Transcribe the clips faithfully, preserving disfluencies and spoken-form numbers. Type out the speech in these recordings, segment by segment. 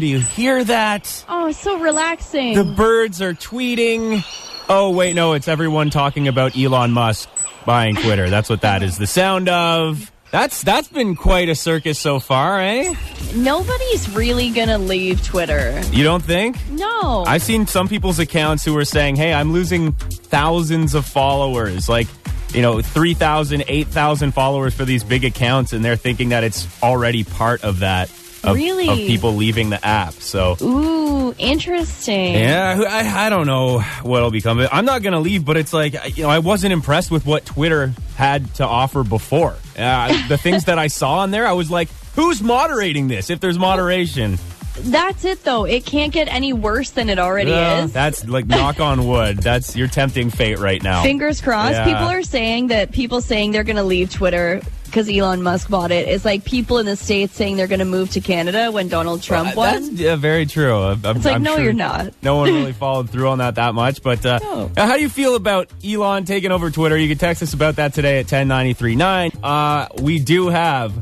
Do you hear that? Oh, it's so relaxing. The birds are tweeting. Oh, wait, no, it's everyone talking about Elon Musk buying Twitter. That's what that is the sound of. That's That's been quite a circus so far, eh? Nobody's really going to leave Twitter. You don't think? No. I've seen some people's accounts who are saying, hey, I'm losing thousands of followers. Like, you know, three thousand, eight thousand followers for these big accounts, and they're thinking that it's already part of that. Of, really? Of people leaving the app. So, ooh, interesting. Yeah, I, I don't know what'll become of it. I'm not going to leave, but it's like, you know, I wasn't impressed with what Twitter had to offer before. Uh, the things that I saw on there, I was like, who's moderating this if there's moderation? That's it, though. It can't get any worse than it already well, is. That's like knock on wood. That's you're tempting fate right now. Fingers crossed. Yeah. People are saying that people saying they're going to leave Twitter because Elon Musk bought it. It's like people in the States saying they're going to move to Canada when Donald Trump well, won. That's, yeah, very true. I'm, it's like, I'm no, sure you're not. No one really followed through on that that much. But uh, no. How do you feel about Elon taking over Twitter? You can text us about that today at ten ninety-three nine. Uh, we do have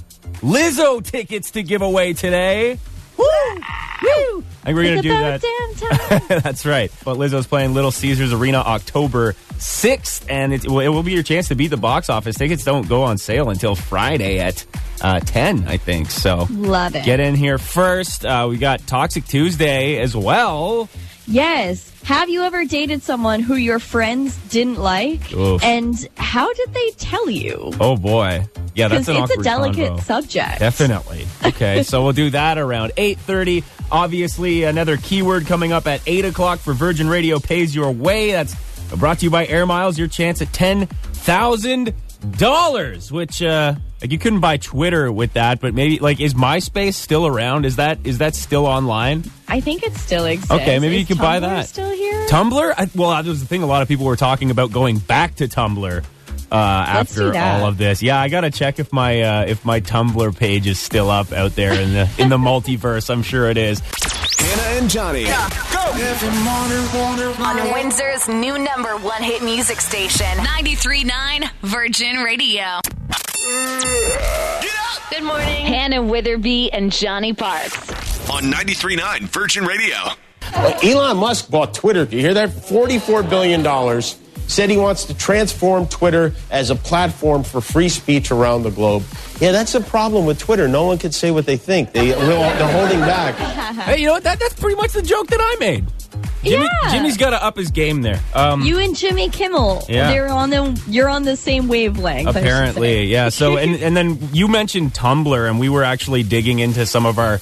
Lizzo tickets to give away today. Woo! Woo! I think we're going to do that. That's right. But Lizzo's playing Little Caesars Arena October sixth, and it, it will be your chance to beat the box office. Tickets don't go on sale until Friday at uh, ten, I think. So love it. Get in here first. Uh, we got Toxic Tuesday as well. Yes. Have you ever dated someone who your friends didn't like? Oof. And how did they tell you? Oh, boy. Yeah, that's an awkward it's a delicate convo. Subject. Definitely. Okay, so we'll do that around eight thirty. Obviously, another keyword coming up at eight o'clock for Virgin Radio Pays Your Way. That's brought to you by Air Miles. Your chance at ten thousand dollars, which uh, like you couldn't buy Twitter with that, but maybe, like, is MySpace still around? Is that is that still online? I think it still exists. Okay, maybe is you can Tumblr buy that. Still here? Tumblr? I, well, that was the thing. A lot of people were talking about going back to Tumblr uh, after all of this. Yeah, I gotta check if my uh, if my Tumblr page is still up out there in the in the multiverse. I'm sure it is. Hannah and Johnny. Yeah, go. Every morning, morning, morning. On Windsor's new number one hit music station, ninety-three point nine Virgin Radio. Get up. Good morning, Hannah Witherby and Johnny Parks. On ninety-three point nine Virgin Radio. Elon Musk bought Twitter. Do you hear that? forty-four billion dollars. Said he wants to transform Twitter as a platform for free speech around the globe. Yeah, that's the problem with Twitter. No one can say what they think. They, they're holding back. Hey, you know what? That, that's pretty much the joke that I made. Jimmy, yeah. Jimmy's got to up his game there. Um, you and Jimmy Kimmel, yeah. They're on the, you're on the same wavelength. Apparently, yeah. So, and, and then you mentioned Tumblr, and we were actually digging into some of our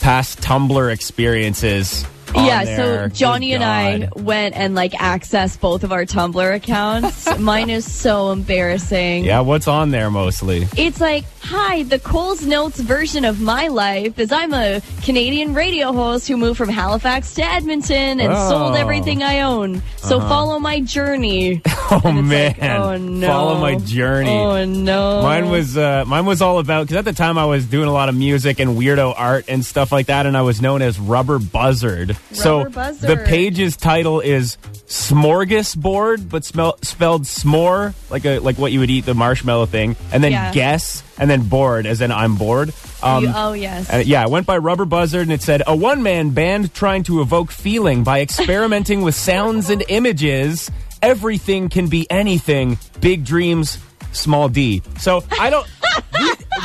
past Tumblr experiences. Yeah, there. So Johnny and I went and, like, accessed both of our Tumblr accounts. Mine is so embarrassing. Yeah, what's on there mostly? It's like, hi, the Coles Notes version of my life is I'm a Canadian radio host who moved from Halifax to Edmonton and oh. sold everything I own. So uh-huh. follow my journey. Oh, man. Like, oh, no. Follow my journey. Oh, no. Mine was, uh, mine was all about, because at the time I was doing a lot of music and weirdo art and stuff like that, and I was known as Rubber Buzzard. So the page's title is Smorgasbord, but smell, spelled s'more, like a like what you would eat, the marshmallow thing, and then yeah. guess, and then bored, as in I'm bored. Um, you, oh, yes. Uh, yeah, I went by Rubber Buzzard, and it said, a one-man band trying to evoke feeling by experimenting with sounds and images. Everything can be anything. Big dreams, small d. So I don't...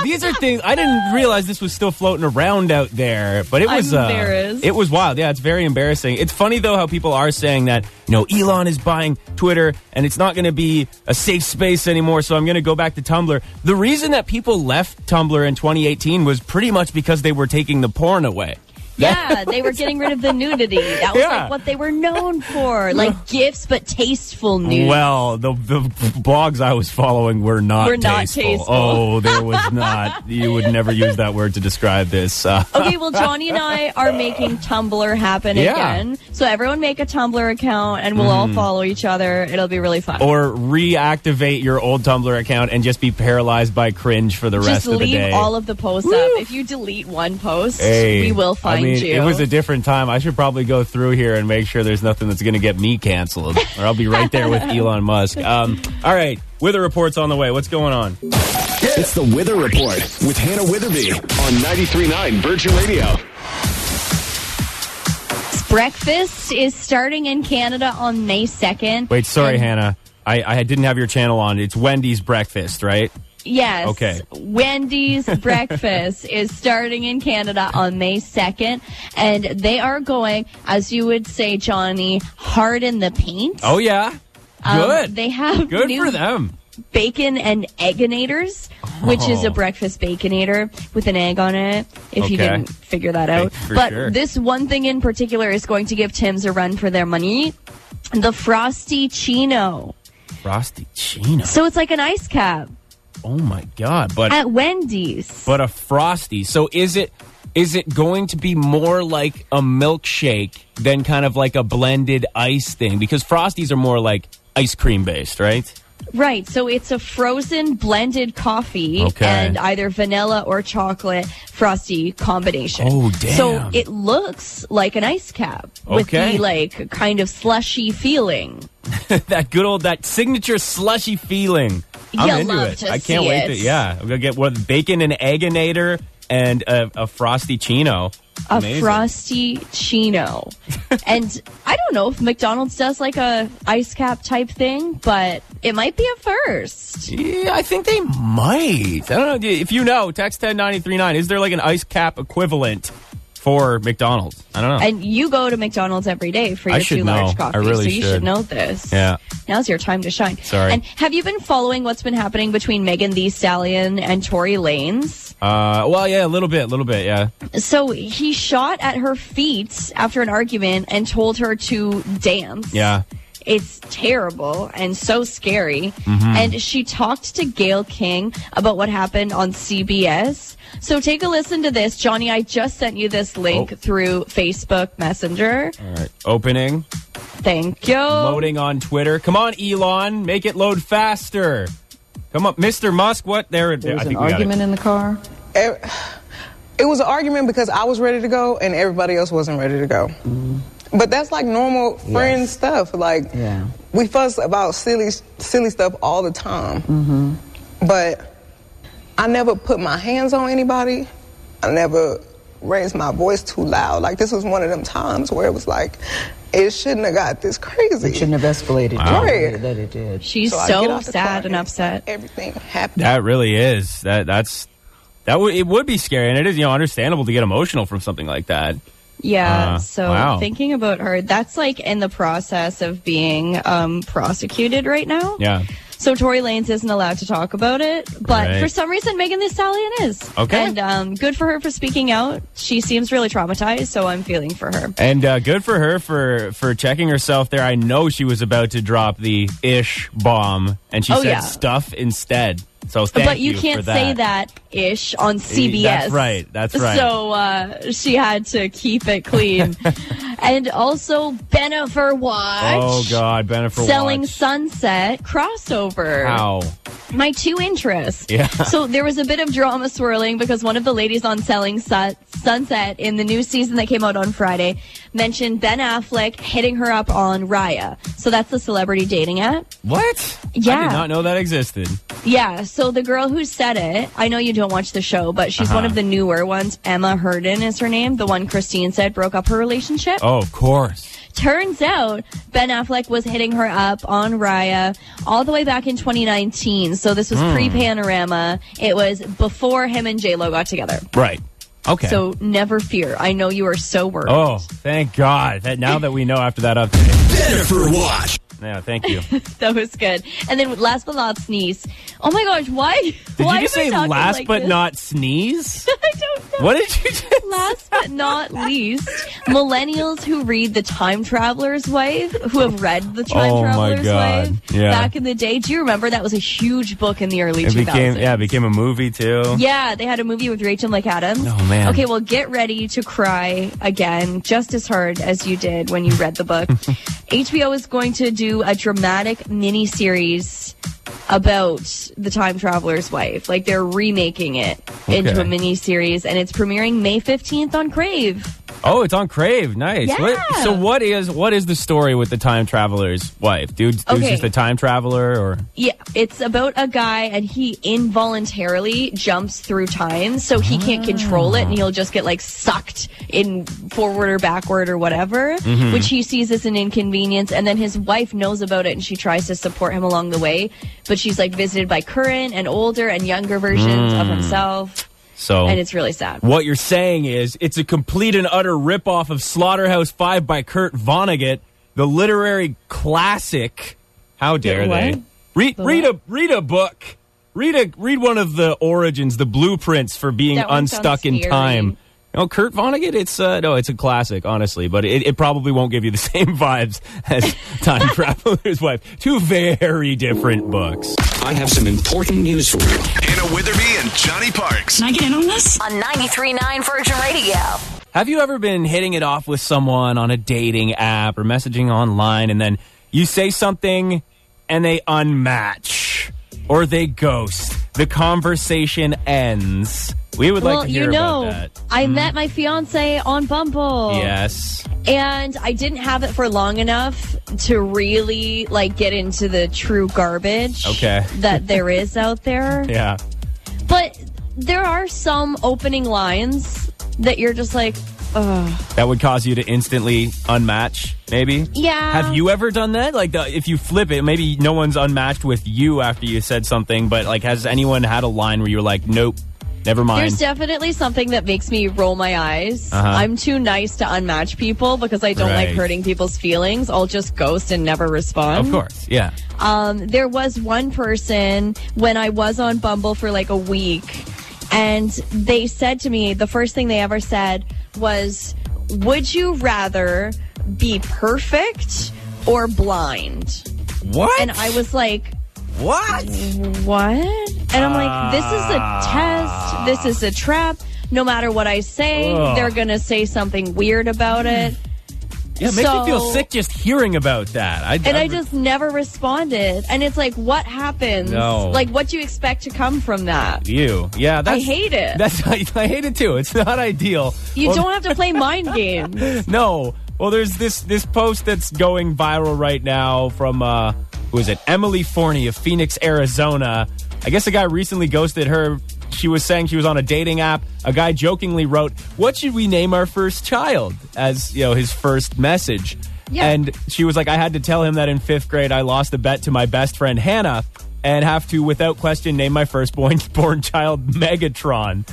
These are things I didn't realize this was still floating around out there, but it was I'm embarrassed. Uh, it was wild. Yeah, it's very embarrassing. It's funny though how people are saying that, you know, Elon is buying Twitter and it's not going to be a safe space anymore, so I'm going to go back to Tumblr. The reason that people left Tumblr in twenty eighteen was pretty much because they were taking the porn away. Yeah, they were getting rid of the nudity. That was yeah. like what they were known for, like gifs but tasteful nudes. Well, the, the blogs I was following were not were tasteful. Not tasteful. Oh, there was not. You would never use that word to describe this. Uh. Okay, well, Johnny and I are making Tumblr happen yeah. again. So everyone make a Tumblr account, and we'll mm. all follow each other. It'll be really fun. Or reactivate your old Tumblr account and just be paralyzed by cringe for the just rest of the day. Just leave all of the posts Woo. up. If you delete one post, hey, we will find I mean, it was a different time. I should probably go through here and make sure there's nothing that's going to get me canceled, or I'll be right there with Elon Musk. Um, all right, Wither Report's on the way. What's going on? It's the Wither Report with Hannah Witherby on ninety-three point nine Virgin Radio. Breakfast is starting in Canada on May second. Wait, sorry, and- Hannah. I, I didn't have your channel on. It's Wendy's Breakfast, right? Yes. Okay. Wendy's Breakfast is starting in Canada on May second, and they are going, as you would say, Johnny, hard in the paint. Oh, yeah. Good. Um, they have Good new for them. Bacon and Egginators, oh. which is a breakfast Baconator with an egg on it, if okay. you didn't figure that out. Okay, but sure. this one thing in particular is going to give Tim's a run for their money, the Frosty Chino. Frosty Chino. So it's like an ice cap. Oh my God! But at Wendy's. But a Frosty. So is it is it going to be more like a milkshake than kind of like a blended ice thing? Because Frosties are more like ice cream based, right? Right. So it's a frozen blended coffee okay. and either vanilla or chocolate Frosty combination. Oh, damn. So it looks like an ice cap okay. with the like kind of slushy feeling. That good old that signature slushy feeling. I'm You'll into love it. To I can't see wait it. to yeah. I'm gonna get one bacon and Egginator and a, a Frosty Chino. A Amazing. Frosty Chino. And I don't know if McDonald's does like a ice cap type thing, but it might be a first. Yeah, I think they might. I don't know. If you know, text one oh nine three nine. Is there like an ice cap equivalent for McDonald's? I don't know. And you go to McDonald's every day for your two know. large coffees. I really so you should. should know this. Yeah. Now's your time to shine. Sorry. And have you been following what's been happening between Megan Thee Stallion and Tory Lanez? Uh, well, yeah, a little bit, a little bit, yeah. So he shot at her feet after an argument and told her to dance. Yeah. It's terrible and so scary. Mm-hmm. And she talked to Gayle King about what happened on C B S. So take a listen to this. Johnny, I just sent you this link oh. through Facebook Messenger. All right. Opening. Thank you. Loading on Twitter. Come on, Elon. Make it load faster. Come on, Mister Musk. What? There, there was I think an we argument got it. in the car. It, it was an argument because I was ready to go and everybody else wasn't ready to go. Mm-hmm. But that's like normal friend yes. stuff. Like, yeah. we fuss about silly silly stuff all the time. Mm-hmm. But I never put my hands on anybody. I never raised my voice too loud. Like, this was one of them times where it was like, it shouldn't have got this crazy. It shouldn't have escalated. Wow. Right. That it did. She's so, so sad and upset. Everything happened. That really is. That that's that w- it would be scary, and it is, you know, understandable to get emotional from something like that. Yeah, uh, so wow. thinking about her, that's like in the process of being um, prosecuted right now. Yeah. So Tory Lanez isn't allowed to talk about it, but right. for some reason Megan Thee Stallion is. Okay. And um, good for her for speaking out. She seems really traumatized, so I'm feeling for her. And uh, good for her for, for checking herself there. I know she was about to drop the ish bomb, and she oh, said yeah. stuff instead. So thank but you, you can't for that. say that ish on C B S. That's right. That's right. So uh, she had to keep it clean. And also Bennifer watch. Oh God, Bennifer Selling watch. Sunset crossover. Wow. My two interests. Yeah. So there was a bit of drama swirling because one of the ladies on Selling Sun- Sunset in the new season that came out on Friday mentioned Ben Affleck hitting her up on Raya. So that's the celebrity dating app. What? Yeah. I did not know that existed. Yeah. So the girl who said it, I know you don't watch the show, but she's uh-huh. one of the newer ones. Emma Herden is her name. The one Christine said broke up her relationship. Oh, of course. Turns out Ben Affleck was hitting her up on Raya all the way back in twenty nineteen. So this was mm. pre-Panorama. It was before him and J-Lo got together. Right. Okay. So never fear. I know you are so worried. Oh, thank God. That now that we know after that update. Bennifer watch. Yeah, thank you. That was good. And then last but not sneeze. Oh my gosh, why? Did why you just say last like but this? Not sneeze? I don't know. What did you just Last but not least, millennials who read The Time Traveler's Wife, who have read The Time oh Traveler's Wife yeah. back in the day. Do you remember that was a huge book in the early it two thousands? Became, yeah, it became a movie too. Yeah, they had a movie with Rachel McAdams. Oh man. Okay, well get ready to cry again just as hard as you did when you read the book. H B O is going to do a dramatic mini-series about The Time Traveler's Wife. Like, they're remaking it okay. into a mini-series, and it's premiering May fifteenth on Crave. Oh, it's on Crave. Nice. Yeah. What, so what is what is the story with The Time Traveler's Wife? Dude, dude's okay. just a time traveler? Or Yeah, it's about a guy and he involuntarily jumps through time, so he oh. can't control it and he'll just get like sucked in forward or backward or whatever, mm-hmm. which he sees as an inconvenience. And then his wife knows about it and she tries to support him along the way, but she's like visited by current and older and younger versions mm. of himself. So, and it's really sad. What you're saying is it's a complete and utter ripoff of Slaughterhouse-Five by Kurt Vonnegut, the literary classic. How dare the they? Read, the read, a, read a book. Read a read one of the origins, the blueprints for being unstuck in time. No, Kurt Vonnegut, it's uh, no, it's a classic, honestly, but it, it probably won't give you the same vibes as Time Traveler's Wife. Two very different books. I have some important news for you. Hannah Witherby and Johnny Parks. Can I get in on this? On ninety-three point nine Virgin Radio. Have you ever been hitting it off with someone on a dating app or messaging online, and then you say something and they unmatch or they ghost? The conversation ends. We would like well, to hear you know, about that. I mm. met my fiance on Bumble. Yes. And I didn't have it for long enough to really like get into the true garbage okay. that there is out there. Yeah. But there are some opening lines that you're just like, ugh. That would cause you to instantly unmatch, maybe? Yeah. Have you ever done that? Like, the, if you flip it, maybe no one's unmatched with you after you said something, but like, has anyone had a line where you're like, nope? Never mind. There's definitely something that makes me roll my eyes. Uh-huh. I'm too nice to unmatch people because I don't right. like hurting people's feelings. I'll just ghost and never respond. Of course, yeah. Um, there was one person when I was on Bumble for like a week, and they said to me, the first thing they ever said was, would you rather be perfect or blind? What? And I was like... What? What? And I'm like, this is a test. This is a trap. No matter what I say, Ugh. they're going to say something weird about it. Yeah, it makes so, me feel sick just hearing about that. I, and I, I just never responded. And it's like, what happens? No. Like, what do you expect to come from that? You. Yeah. That's, I hate it. That's I, I hate it, too. It's not ideal. You well, don't have to play mind games. No. Well, there's this, this post that's going viral right now from... Uh, Who is it? Emily Forney of Phoenix, Arizona. I guess a guy recently ghosted her. She was saying she was on a dating app. A guy jokingly wrote, "What should we name our first child?" as, you know, his first message. Yeah. And she was like, "I had to tell him that in fifth grade I lost a bet to my best friend Hannah and have to, without question, name my firstborn born child Megatron."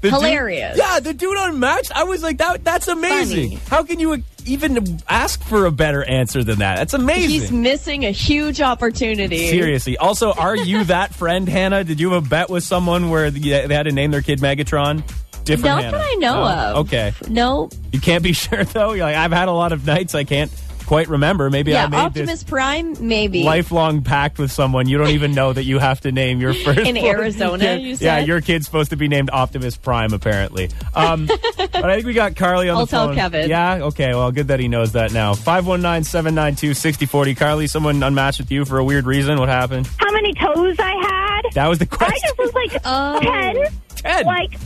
Hilarious. Dude, yeah, the dude unmatched. I was like, that that's amazing. Funny. How can you even ask for a better answer than that? That's amazing. He's missing a huge opportunity. Seriously. Also, are you that friend, Hannah? Did you have a bet with someone where they had to name their kid Megatron? Different Not Hannah. that I know oh, of. Okay. No. You can't be sure, though? You're like, I've had a lot of nights I can't quite remember. Maybe yeah, I made Optimus this Prime, maybe. lifelong pact with someone. You don't even know that you have to name your first in Arizona, kid. You said? Yeah, your kid's supposed to be named Optimus Prime, apparently. Um, but I think we got Carly on I'll the phone. I'll tell Kevin. Yeah? Okay, well, good that he knows that now. five one nine, seven nine two, six oh four oh. Carly, someone unmatched with you for a weird reason. What happened? How many toes I had? That was the question. I just was like, oh. ten. ten. Like...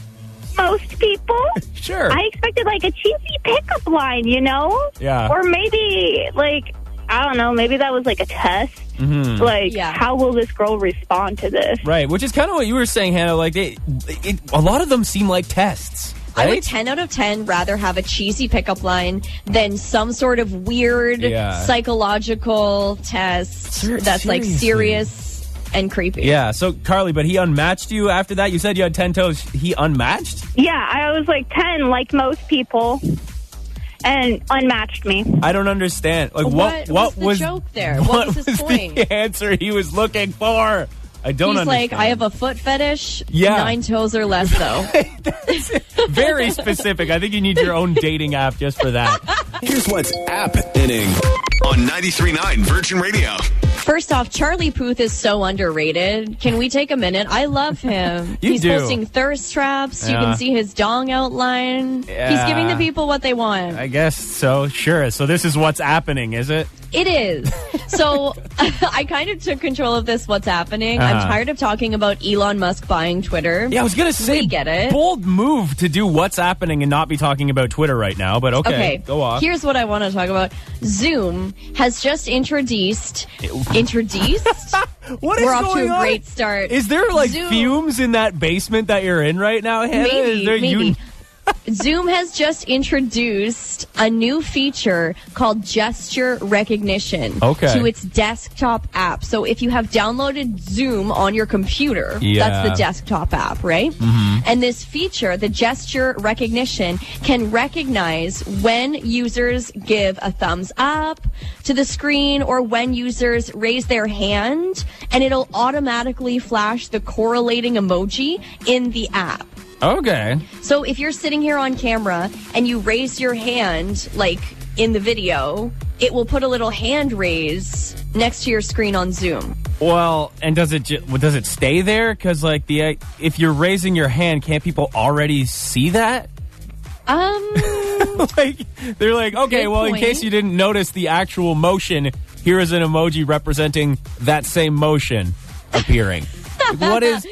most people. Sure. I expected like a cheesy pickup line, you know? Yeah. Or maybe like, I don't know, maybe that was like a test. Mm-hmm. Like, yeah. how will this girl respond to this? Right, which is kind of what you were saying, Hannah. Like, it, it, a lot of them seem like tests. Right? I would ten out of ten rather have a cheesy pickup line than some sort of weird yeah. psychological test Ser- that's seriously. like serious. And creepy. Yeah, so Carly, but he unmatched you after that? You said you had ten toes. He unmatched? Yeah, I was like ten, like most people, and unmatched me. I don't understand. Like What, what, what was the was, joke there? What, what was his was point? The answer he was looking for? I don't He's understand. He's like, I have a foot fetish, yeah. nine toes or less, though. Very specific. I think you need your own dating app just for that. Here's what's app-inning on ninety-three point nine Virgin Radio. First off, Charlie Puth is so underrated. Can we take a minute? I love him. you He's do. posting thirst traps. Yeah. You can see his dong outline. Yeah. He's giving the people what they want. I guess so. Sure. So this is what's happening, is it? It is. So I kind of took control of this what's happening. Uh-huh. I'm tired of talking about Elon Musk buying Twitter. Yeah, I was going to say, we get it. Bold move to do what's happening and not be talking about Twitter right now, but okay, okay. go off. Here's what I want to talk about. Zoom has just introduced... Introduced? What is We're going on? We're off to a great on? start. Is there like Zoom. fumes in that basement that you're in right now, Hannah? Maybe, is there maybe. Un- Zoom has just introduced a new feature called gesture recognition okay. to its desktop app. So if you have downloaded Zoom on your computer, yeah. that's the desktop app, right? Mm-hmm. And this feature, the gesture recognition, can recognize when users give a thumbs up to the screen or when users raise their hand, and it'll automatically flash the correlating emoji in the app. Okay. So if you're sitting here on camera and you raise your hand, like in the video, it will put a little hand raise next to your screen on Zoom. Well, and does it does it stay there? Because like the if you're raising your hand, can't people already see that? Um. Like they're like, okay, well, point. in case you didn't notice the actual motion, here is an emoji representing that same motion appearing. Like, what is?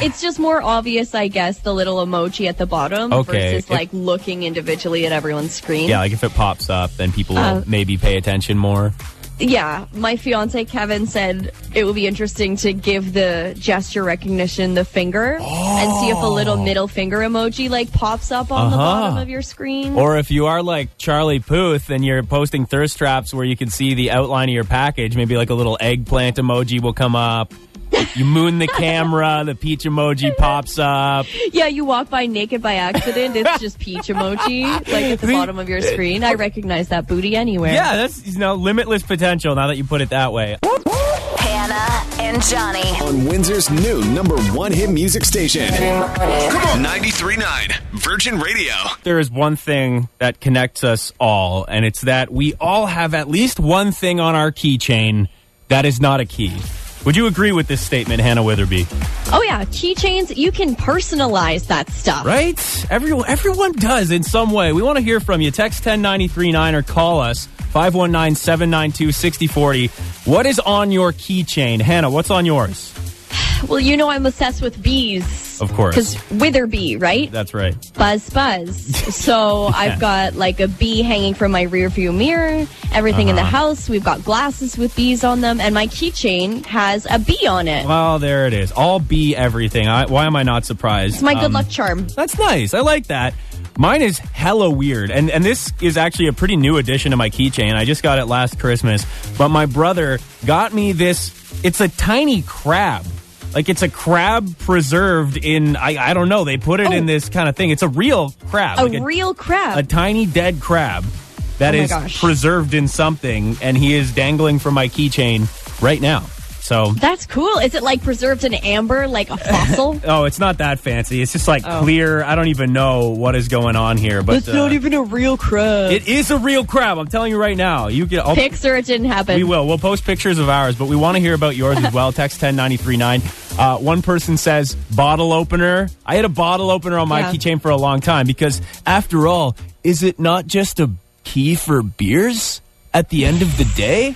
It's just more obvious, I guess, the little emoji at the bottom okay. versus, like, if, looking individually at everyone's screen. Yeah, like, if it pops up, then people uh, will maybe pay attention more. Yeah. My fiancé, Kevin, said it would be interesting to give the gesture recognition the finger oh. and see if a little middle finger emoji, like, pops up on uh-huh. the bottom of your screen. Or if you are, like, Charlie Puth and you're posting thirst traps where you can see the outline of your package, maybe, like, a little eggplant emoji will come up. You moon the camera, the peach emoji pops up. Yeah, you walk by naked by accident. It's just peach emoji, like at the bottom of your screen. I recognize that booty anywhere. Yeah, that's you know, limitless potential now that you put it that way. Hannah and Johnny. On Windsor's new number one hit music station. Come on, ninety-three point nine Virgin Radio. There is one thing that connects us all, and it's that we all have at least one thing on our keychain that is not a key. Would you agree with this statement, Hannah Witherby? Oh, yeah. Keychains, you can personalize that stuff. Right? Everyone everyone does in some way. We want to hear from you. Text one oh nine three nine or call us five one nine, seven nine two, six oh four oh. What is on your keychain? Hannah, what's on yours? Well, you know I'm obsessed with bees. Of course. Because Witherby, right? That's right. Buzz, buzz. So yeah. I've got like a bee hanging from my rearview mirror, everything uh-huh. in the house. We've got glasses with bees on them, and my keychain has a bee on it. Well, there it is. All bee everything. I, why am I not surprised? It's my um, good luck charm. That's nice. I like that. Mine is hella weird. And, and this is actually a pretty new addition to my keychain. I just got it last Christmas. But my brother got me this. It's a tiny crab. Like, it's a crab preserved in, I, I don't know, they put it oh. in this kind of thing. It's a real crab. A, like a real crab? A tiny dead crab that oh is gosh. preserved in something, and he is dangling from my keychain right now. So that's cool. Is it, like, preserved in amber, like a fossil? Oh, it's not that fancy. It's just, like, oh. clear. I don't even know what is going on here. But it's uh, not even a real crab. It is a real crab. I'm telling you right now. You get I'll, Picture it didn't happen. We will. We'll post pictures of ours, but we want to hear about yours as well. Text one oh nine three nine. Uh, one person says, bottle opener. I had a bottle opener on my yeah. keychain for a long time because, after all, is it not just a key for beers at the end of the day?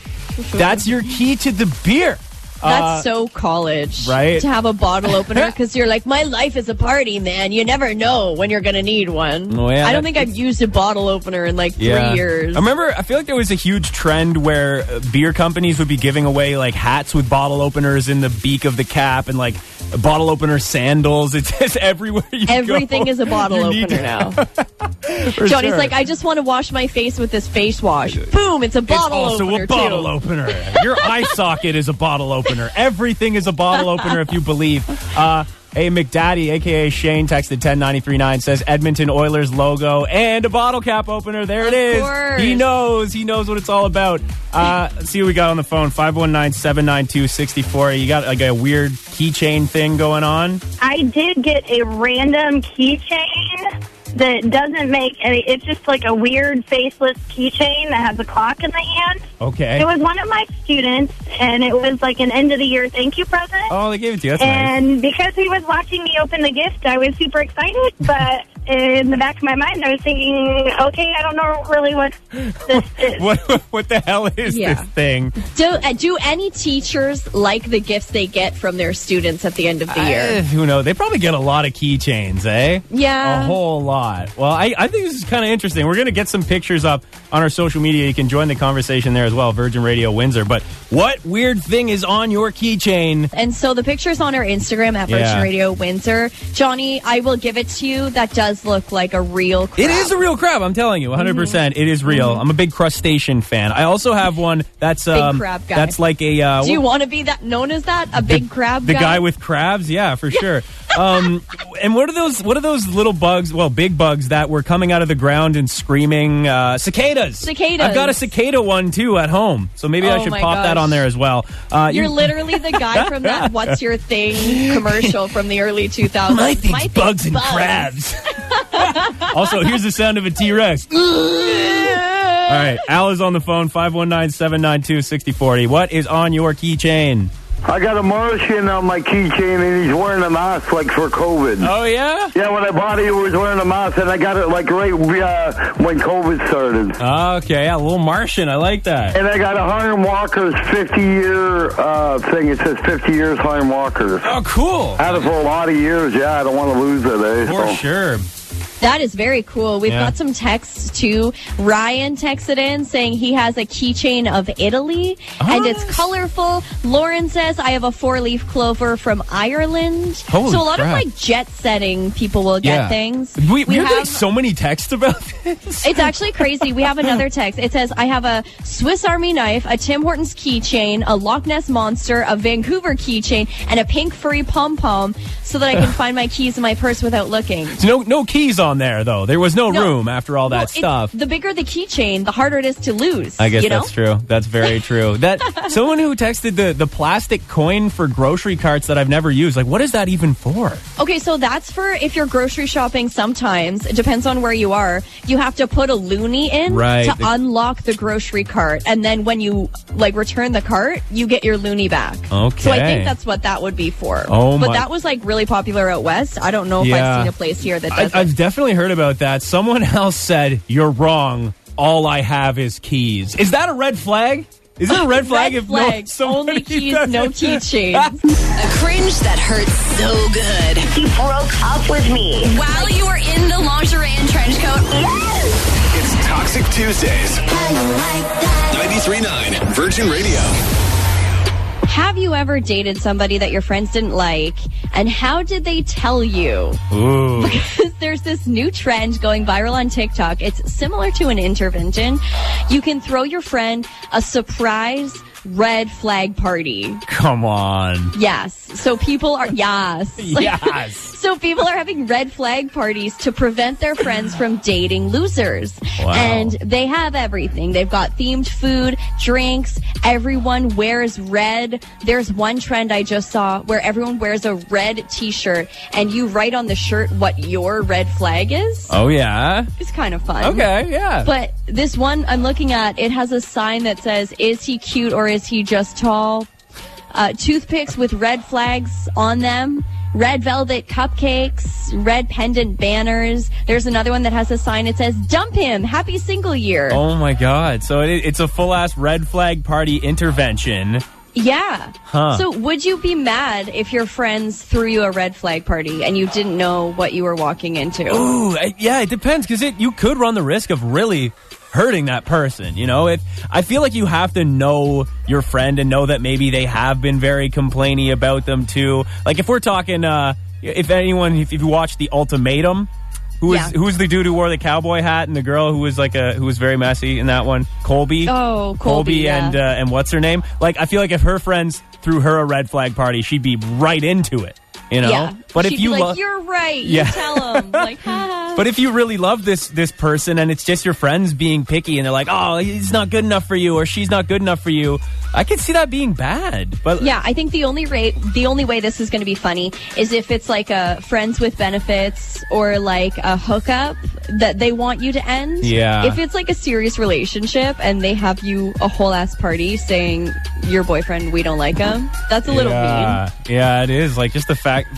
That's your key to the beer. That's uh, so college, right? To have a bottle opener because you're like, my life is a party, man. You never know when you're going to need one. Oh, yeah, I don't think I've used a bottle opener in like yeah. three years. I remember, I feel like there was a huge trend where beer companies would be giving away like hats with bottle openers in the beak of the cap and like bottle opener sandals. It's just everywhere you Everything go. Everything is a bottle opener now. Johnny's sure. like, I just want to wash my face with this face wash. Boom, it's a bottle it's also opener. It's a bottle too. opener. Your eye socket is a bottle opener. Everything is a bottle opener if you believe. Uh, hey, McDaddy, a k a. Shane, texted one oh nine three nine, says Edmonton Oilers logo and a bottle cap opener. There of it is. Course. He knows. He knows what it's all about. Uh, let's see what we got on the phone. five one nine, seven nine two, six four. You got like a weird keychain thing going on? I did get a random keychain. that doesn't make any... It's just like a weird faceless keychain that has a clock in the hand. Okay. It was one of my students, and it was like an end-of-the-year thank you present. Oh, they gave it to you. That's and nice. Because he was watching me open the gift, I was super excited, but... In the back of my mind, I was thinking, okay, I don't know really what this is. what, what the hell is yeah. this thing? Do, do any teachers like the gifts they get from their students at the end of the I, year? Who knows? They probably get a lot of keychains, eh? Yeah. A whole lot. Well, I, I think this is kind of interesting. We're going to get some pictures up on our social media. You can join the conversation there as well, Virgin Radio Windsor. But what weird thing is on your keychain? And so the picture's on our Instagram at Virgin yeah. Radio Windsor. Johnny, I will give it to you. That does look like a real crab. It is a real crab. I'm telling you, one hundred percent. Mm-hmm. It is real. Mm-hmm. I'm a big crustacean fan. I also have one that's um, big crab guy. That's like a... Uh, Do you want to be that known as that? A big the, crab the guy? The guy with crabs? Yeah, for sure. um, and what are those What are those little bugs, well, big bugs that were coming out of the ground and screaming? Uh, cicadas. Cicadas. I've got a cicada one, too, at home. So maybe oh I should pop gosh. that on there as well. Uh, You're you- literally the guy from that What's Your Thing commercial from the early two thousands. My thing's My bugs thing's and bugs. crabs. Also, here's the sound of a T-Rex. All right, Al is on the phone, five one nine, seven nine two, six oh four oh. What is on your keychain? I got a Martian on my keychain, and he's wearing a mask, like, for COVID. Oh, yeah? Yeah, when I bought it, he was wearing a mask, and I got it, like, right uh, when COVID started. Okay, yeah, a little Martian. I like that. And I got a Hiram Walker's fifty-year uh, thing. It says fifty years Hiram Walker. Oh, cool. I had it for a lot of years, yeah. I don't want to lose it, eh? For so. sure. That is very cool. We've yeah. got some texts, too. Ryan texted in saying he has a keychain of Italy, oh, and it's colorful. Lauren says, I have a four-leaf clover from Ireland. Holy so a lot crap. of, like, jet-setting people will get yeah. things. We, we have like so many texts about this. It's actually crazy. We have another text. It says, I have a Swiss Army knife, a Tim Hortons keychain, a Loch Ness monster, a Vancouver keychain, and a pink furry pom-pom so that I can find my keys in my purse without looking. No, no keys on. On there though, there was no, no room after all that well, stuff. The bigger the keychain, the harder it is to lose. I guess you know? that's true. That's very true. That someone who texted the the plastic coin for grocery carts that I've never used. Like, what is that even for? Okay, so that's for if you're grocery shopping. Sometimes it depends on where you are. You have to put a loonie in right. to the, unlock the grocery cart, and then when you like return the cart, you get your loonie back. Okay, so I think that's what that would be for. Oh, but my. that was like really popular out west. I don't know if yeah. I've seen a place here that does. I, I've definitely. Definitely heard about that. Someone else said, "You're wrong. All I have is keys." Is that a red flag? Is it a red flag red if flag. no? So only keys, doesn't. no keychains. A cringe that hurts so good. He broke up with me while you were in the lingerie and trench coat. Yes! It's Toxic Tuesdays. ninety-three point nine like Virgin Radio. Have you ever dated somebody that your friends didn't like, and how did they tell you? Ooh. Because there's this new trend going viral on TikTok. It's similar to an intervention. You can throw your friend a surprise red flag party. Come on. Yes. So people are... Yes. Yes. So people are having red flag parties to prevent their friends from dating losers. Wow. And they have everything. They've got themed food, drinks. Everyone wears red. There's one trend I just saw where everyone wears a red t-shirt and you write on the shirt what your red flag is. Oh, yeah. It's kind of fun. Okay, yeah. But this one I'm looking at, it has a sign that says, is he cute or is Is he just tall? Uh, toothpicks with red flags on them. Red velvet cupcakes. Red pendant banners. There's another one that has a sign that says, dump him. Happy single year. Oh, my God. So it, it's a full-ass red flag party intervention. Yeah. Huh. So would you be mad if your friends threw you a red flag party and you didn't know what you were walking into? Ooh, yeah, it depends. Because it you could run the risk of really... hurting that person, you know. If I feel like you have to know your friend and know that maybe they have been very complainy about them too. Like if we're talking, uh, if anyone, if you watch The Ultimatum, who is yeah. who's the dude who wore the cowboy hat and the girl who was like a who was very messy in that one, Colby. Oh, Colby, Colby yeah. and uh, and what's her name? Like I feel like if her friends threw her a red flag party, she'd be right into it. You know? Yeah. But She'd if you be like, you're right. Yeah. You tell them. Like, ha. But if you really love this this person and it's just your friends being picky and they're like, oh, he's not good enough for you or she's not good enough for you, I can see that being bad. But yeah, I think the only rate, the only way this is going to be funny is if it's like a friends with benefits or like a hookup that they want you to end. Yeah. If it's like a serious relationship and they have you a whole ass party saying your boyfriend, we don't like him, that's a little yeah. mean. Yeah, it is. Like just the fact...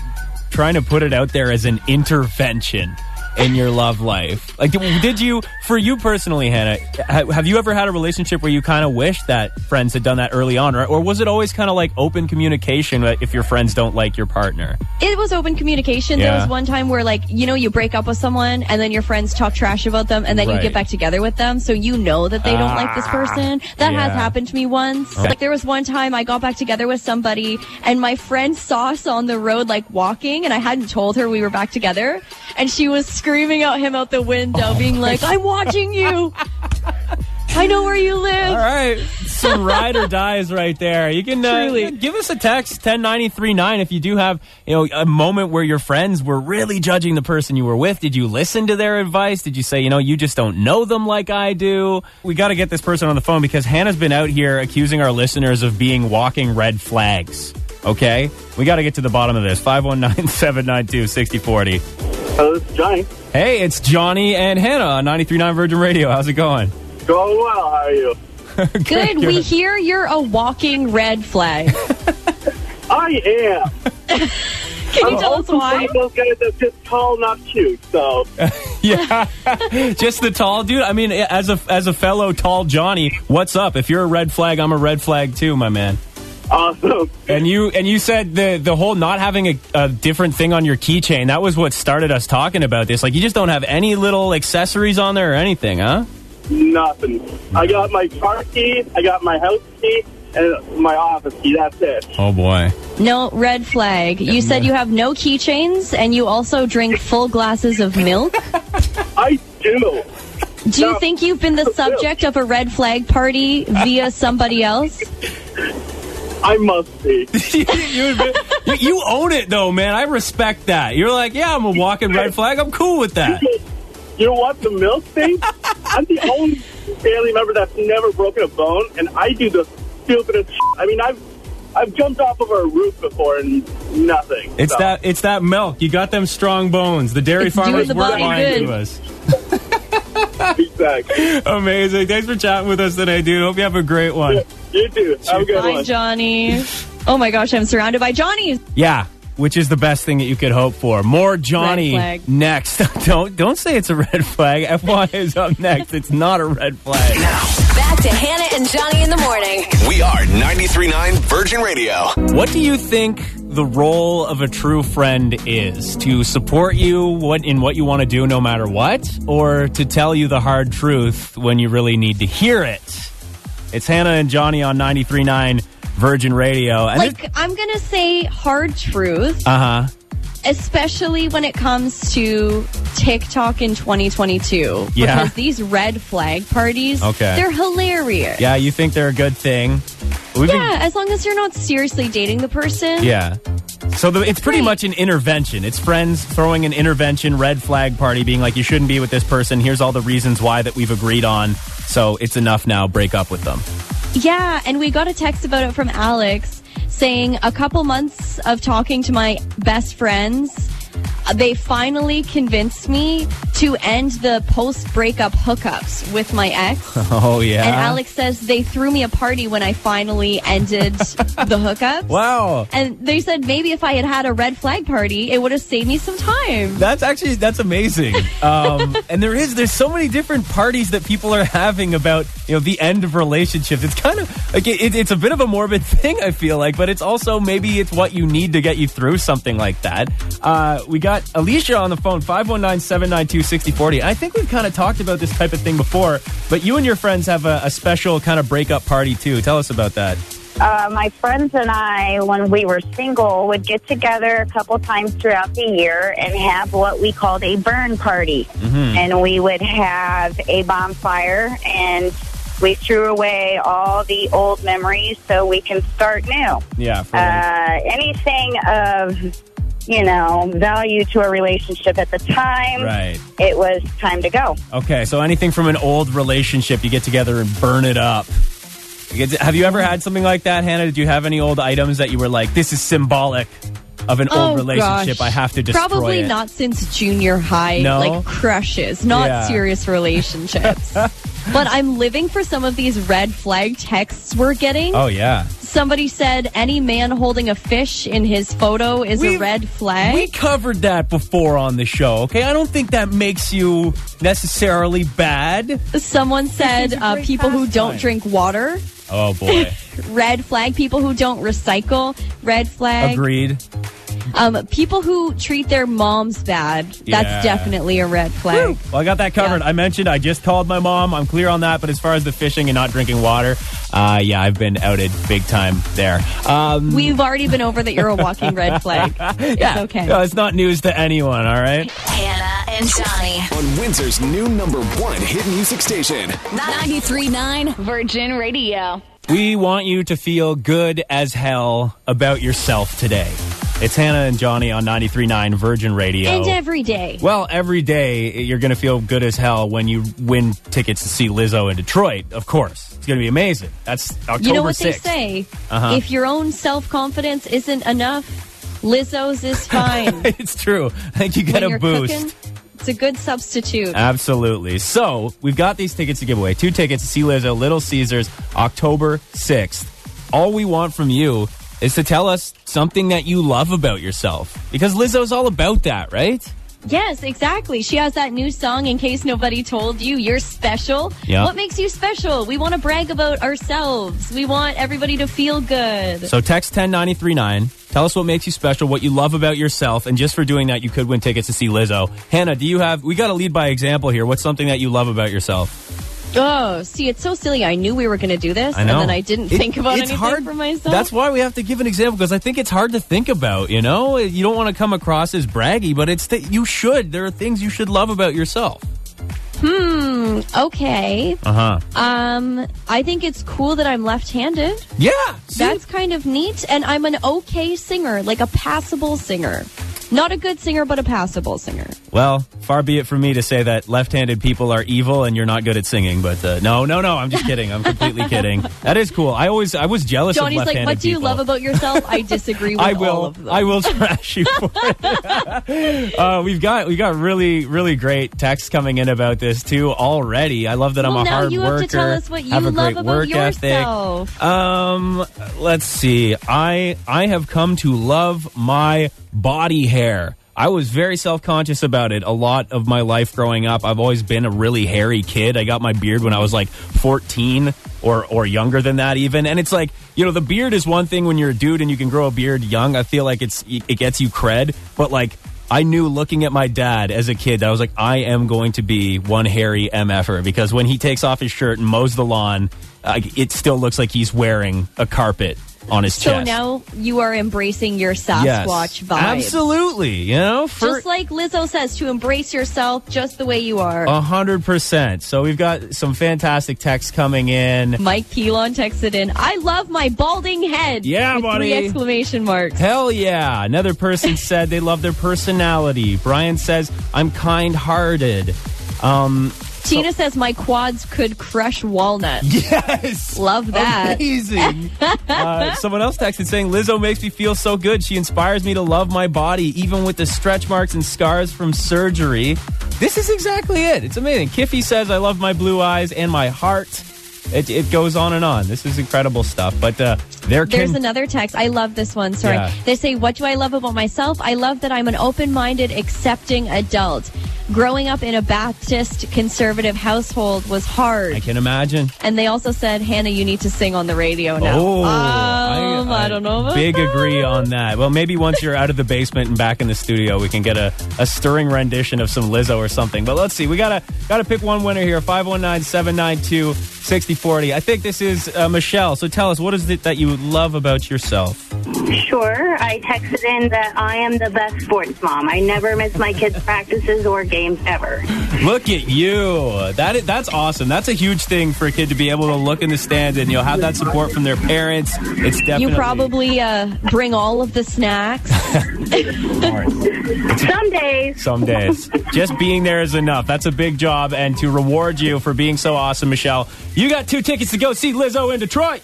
trying to put it out there as an intervention in your love life. Like, did you, for you personally, Hannah, have you ever had a relationship where you kind of wished that friends had done that early on? Or, or was it always kind of like open communication if your friends don't like your partner? It was open communication. Yeah. There was one time where, like, you know, you break up with someone and then your friends talk trash about them and then right. you get back together with them. So you know that they don't ah, like this person. That yeah. has happened to me once. Okay. Like, there was one time I got back together with somebody and my friend saw us on the road, like, walking, and I hadn't told her we were back together. And she was screaming. Screaming out him out the window, oh being like, I'm watching you. I know where you live. All right. Some ride or dies right there. You can uh, Truly. give us a text, one oh nine three nine, if you do have you know a moment where your friends were really judging the person you were with. Did you listen to their advice? Did you say, you know, you just don't know them like I do? We got to get this person on the phone because Hannah's been out here accusing our listeners of being walking red flags. Okay? We got to get to the bottom of this. five one nine, seven nine two, six oh four oh. Hello, it's Johnny. Hey, it's Johnny and Hannah on ninety-three point nine Virgin Radio. How's it going? Going well. How are you? good, good. We hear you're a walking red flag. I am. Can I'm you tell us why? I'm those guys that's just tall, not cute. So yeah, just the tall dude. I mean, as a as a fellow tall Johnny, what's up? If you're a red flag, I'm a red flag too, my man. Awesome. And you and you said the the whole not having a, a different thing on your keychain, that was what started us talking about this. Like, you just don't have any little accessories on there or anything, huh? Nothing. I got my car key, I got my house key, and my office key. That's it. Oh, boy. No, red flag. You said you have no keychains, and you also drink full glasses of milk? I do. Do you no. think you've been the subject of a red flag party via somebody else? I must be. you, you, you own it, though, man. I respect that. You're like, yeah, I'm a walking red flag. I'm cool with that. You know what? The milk thing? I'm the only family member that's never broken a bone, and I do the stupidest shit. I mean, I've I've jumped off of a roof before and nothing. It's so. that It's that milk. You got them strong bones. The dairy it's farmers the were lying to us. Exactly. Amazing. Thanks for chatting with us today, dude. Hope you have a great one. Yeah, you too. Have a good Bye, one. Johnny. Oh, my gosh. I'm surrounded by Johnnies. Yeah, which is the best thing that you could hope for. More Johnny next. Don't don't say it's a red flag. F Y is up next. It's not a red flag. Now, back to Hannah and Johnny in the morning. We are ninety-three point nine Virgin Radio. What do you think the role of a true friend is? To support you what in what you want to do no matter what, or to tell you the hard truth when you really need to hear it? It's Hannah and Johnny on ninety-three point nine Virgin Radio. And like, I'm going to say hard truth. Uh-huh. Especially when it comes to TikTok in twenty twenty-two. Yeah. Because these red flag parties, okay. they're hilarious. Yeah, you think they're a good thing. We've yeah, been... as long as you're not seriously dating the person. Yeah. So the, it's, it's pretty great. much an intervention. It's friends throwing an intervention red flag party, being like, you shouldn't be with this person. Here's all the reasons why that we've agreed on. So it's enough now. Break up with them. Yeah, and we got a text about it from Alex saying, a couple months of talking to my best friends, they finally convinced me to end the post-breakup hookups with my ex. Oh, yeah. And Alex says they threw me a party when I finally ended the hookups. Wow. And they said maybe if I had had a red flag party, it would have saved me some time. That's actually, that's amazing. um, and there is, there's so many different parties that people are having about, you know, the end of relationships. It's kind of, like, it, it's a bit of a morbid thing, I feel like, but it's also maybe it's what you need to get you through something like that. Uh, we got Alicia on the phone, five one nine, seven nine two, six oh four oh. I think we've kind of talked about this type of thing before, but you and your friends have a, a special kind of breakup party too. Tell us about that. Uh, my friends and I, when we were single, would get together a couple times throughout the year and have what we called a burn party. Mm-hmm. And we would have a bonfire and we threw away all the old memories so we can start new. Yeah. Uh, anything of you know, value to a relationship at the time. Right. It was time to go. Okay, so anything from an old relationship, you get together and burn it up. Have you ever had something like that, Hannah? Did you have any old items that you were like, this is symbolic of an oh, old relationship? Gosh. I have to destroy Probably it. Not since junior high, no? Like crushes, not yeah. serious relationships. But I'm living for some of these red flag texts we're getting. Oh, yeah. Somebody said any man holding a fish in his photo is we, a red flag. We covered that before on the show, okay? I don't think that makes you necessarily bad. Someone said uh, people who don't time. drink water. Oh, boy. Red flag. People who don't recycle. Red flag. Agreed. Um, people who treat their moms bad. Yeah. That's definitely a red flag. Woo. Well, I got that covered. Yeah. I mentioned I just called my mom. I'm clear on that. But as far as the fishing and not drinking water, uh, yeah, I've been outed big time there. Um, We've already been over that you're a walking red flag. It's yeah. okay. No, it's not news to anyone, all right? Hannah and Johnny. On Windsor's new number one hit music station. ninety-three point nine Virgin Radio. We want you to feel good as hell about yourself today. It's Hannah and Johnny on ninety-three point nine Virgin Radio. And every day. Well, every day you're going to feel good as hell when you win tickets to see Lizzo in Detroit, of course. It's going to be amazing. That's October sixth. You know what sixth. They say? Uh-huh. If your own self-confidence isn't enough, Lizzo's is fine. It's true. I think you get when a boost. Cooking, it's a good substitute. Absolutely. So, we've got these tickets to give away. Two tickets to see Lizzo, Little Caesars, October sixth. All we want from you is to tell us something that you love about yourself. Because Lizzo's all about that, right? Yes, exactly. She has that new song, In Case Nobody Told You, You're Special. Yep. What makes you special? We want to brag about ourselves. We want everybody to feel good. So text one oh nine three nine. Tell us what makes you special, what you love about yourself. And just for doing that, you could win tickets to see Lizzo. Hannah, do you have... We got to lead by example here. What's something that you love about yourself? Oh, see, it's so silly. I knew we were going to do this, and then I didn't it, think about anything hard. For myself. That's why we have to give an example, because I think it's hard to think about, you know? You don't want to come across as braggy, but it's th- you should. There are things you should love about yourself. Hmm, okay. Uh-huh. Um, I think it's cool that I'm left-handed. Yeah. See? That's kind of neat, and I'm an okay singer, like a passable singer. Not a good singer, but a passable singer. Well, far be it from me to say that left-handed people are evil and you're not good at singing. But uh, no, no, no, I'm just kidding. I'm completely kidding. That is cool. I always, I was jealous Johnny's of left-handed people. Johnny's like, what do you people. love about yourself? I disagree with I will, all of them. I will trash you for it. uh, we've got, we got really, really great texts coming in about this too already. I love that well, I'm a hard worker. Now you have to tell us what you love about yourself. Ethic. Um, let's see. I, I have come to love my body hair. I was very self-conscious about it a lot of my life growing up. I've always been a really hairy kid. I got my beard when I was like fourteen or or younger than that even. And it's like, you know, the beard is one thing when you're a dude and you can grow a beard young. I feel like it's it gets you cred. But like, I knew looking at my dad as a kid that I was like, I am going to be one hairy M F-er. Because when he takes off his shirt and mows the lawn, uh, it still looks like he's wearing a carpet on his so chest. So now you are embracing your Sasquatch yes, vibes. Absolutely. You know, for- just like Lizzo says, to embrace yourself just the way you are. A hundred percent. So we've got some fantastic texts coming in. Mike Pelon texted in, I love my balding head. Yeah, with buddy. Three exclamation marks. Hell yeah. Another person said they love their personality. Brian says, I'm kind-hearted. Um... Tina says, my quads could crush walnuts. Yes. Love that. Amazing. uh, someone else texted saying, Lizzo makes me feel so good. She inspires me to love my body, even with the stretch marks and scars from surgery. This is exactly it. It's amazing. Kiffy says, I love my blue eyes and my heart. It, it goes on and on. This is incredible stuff. But uh, there can... There's another text. I love this one. Sorry. Yeah. They say, what do I love about myself? I love that I'm an open-minded, accepting adult. Growing up in a Baptist conservative household was hard. I can imagine. And they also said, Hannah, you need to sing on the radio now. Oh, um, I, I, I don't know about big that. Agree on that. Well, maybe once you're out of the basement and back in the studio, we can get a, a stirring rendition of some Lizzo or something. But let's see. We gotta gotta pick one winner here. five one nine, seven nine two, six oh four oh. I think this is uh, Michelle. So tell us, what is it that you love about yourself? Sure. I texted in that I am the best sports mom. I never miss my kids' practices or games ever. Look at you. That is, that's awesome. That's a huge thing for a kid to be able to look in the stands and you'll have that support from their parents. It's definitely... You probably uh, bring all of the snacks. Some days. Some days. Just being there is enough. That's a big job. And to reward you for being so awesome, Michelle, you got two tickets to go see Lizzo in Detroit.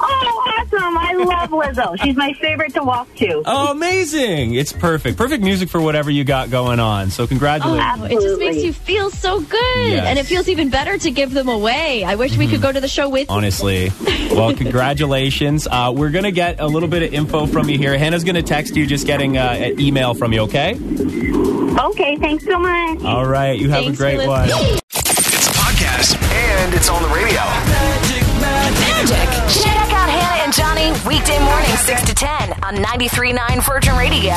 Oh, awesome. I love Lizzo. She's my favorite to walk to. Oh, amazing. It's perfect. Perfect music for whatever you got going on. So congratulations. Oh, it just makes you feel so good. Yes. And it feels even better to give them away. I wish mm-hmm. we could go to the show with Honestly. you. Honestly. Well, congratulations. Uh, we're going to get a little bit of info from you here. Hannah's going to text you just getting uh, an email from you, okay? Okay. Thanks so much. All right. You have thanks a great one. It's a podcast and it's on the radio. Magic, magic. Magic. Weekday morning, six to ten on ninety-three point nine Virgin Radio.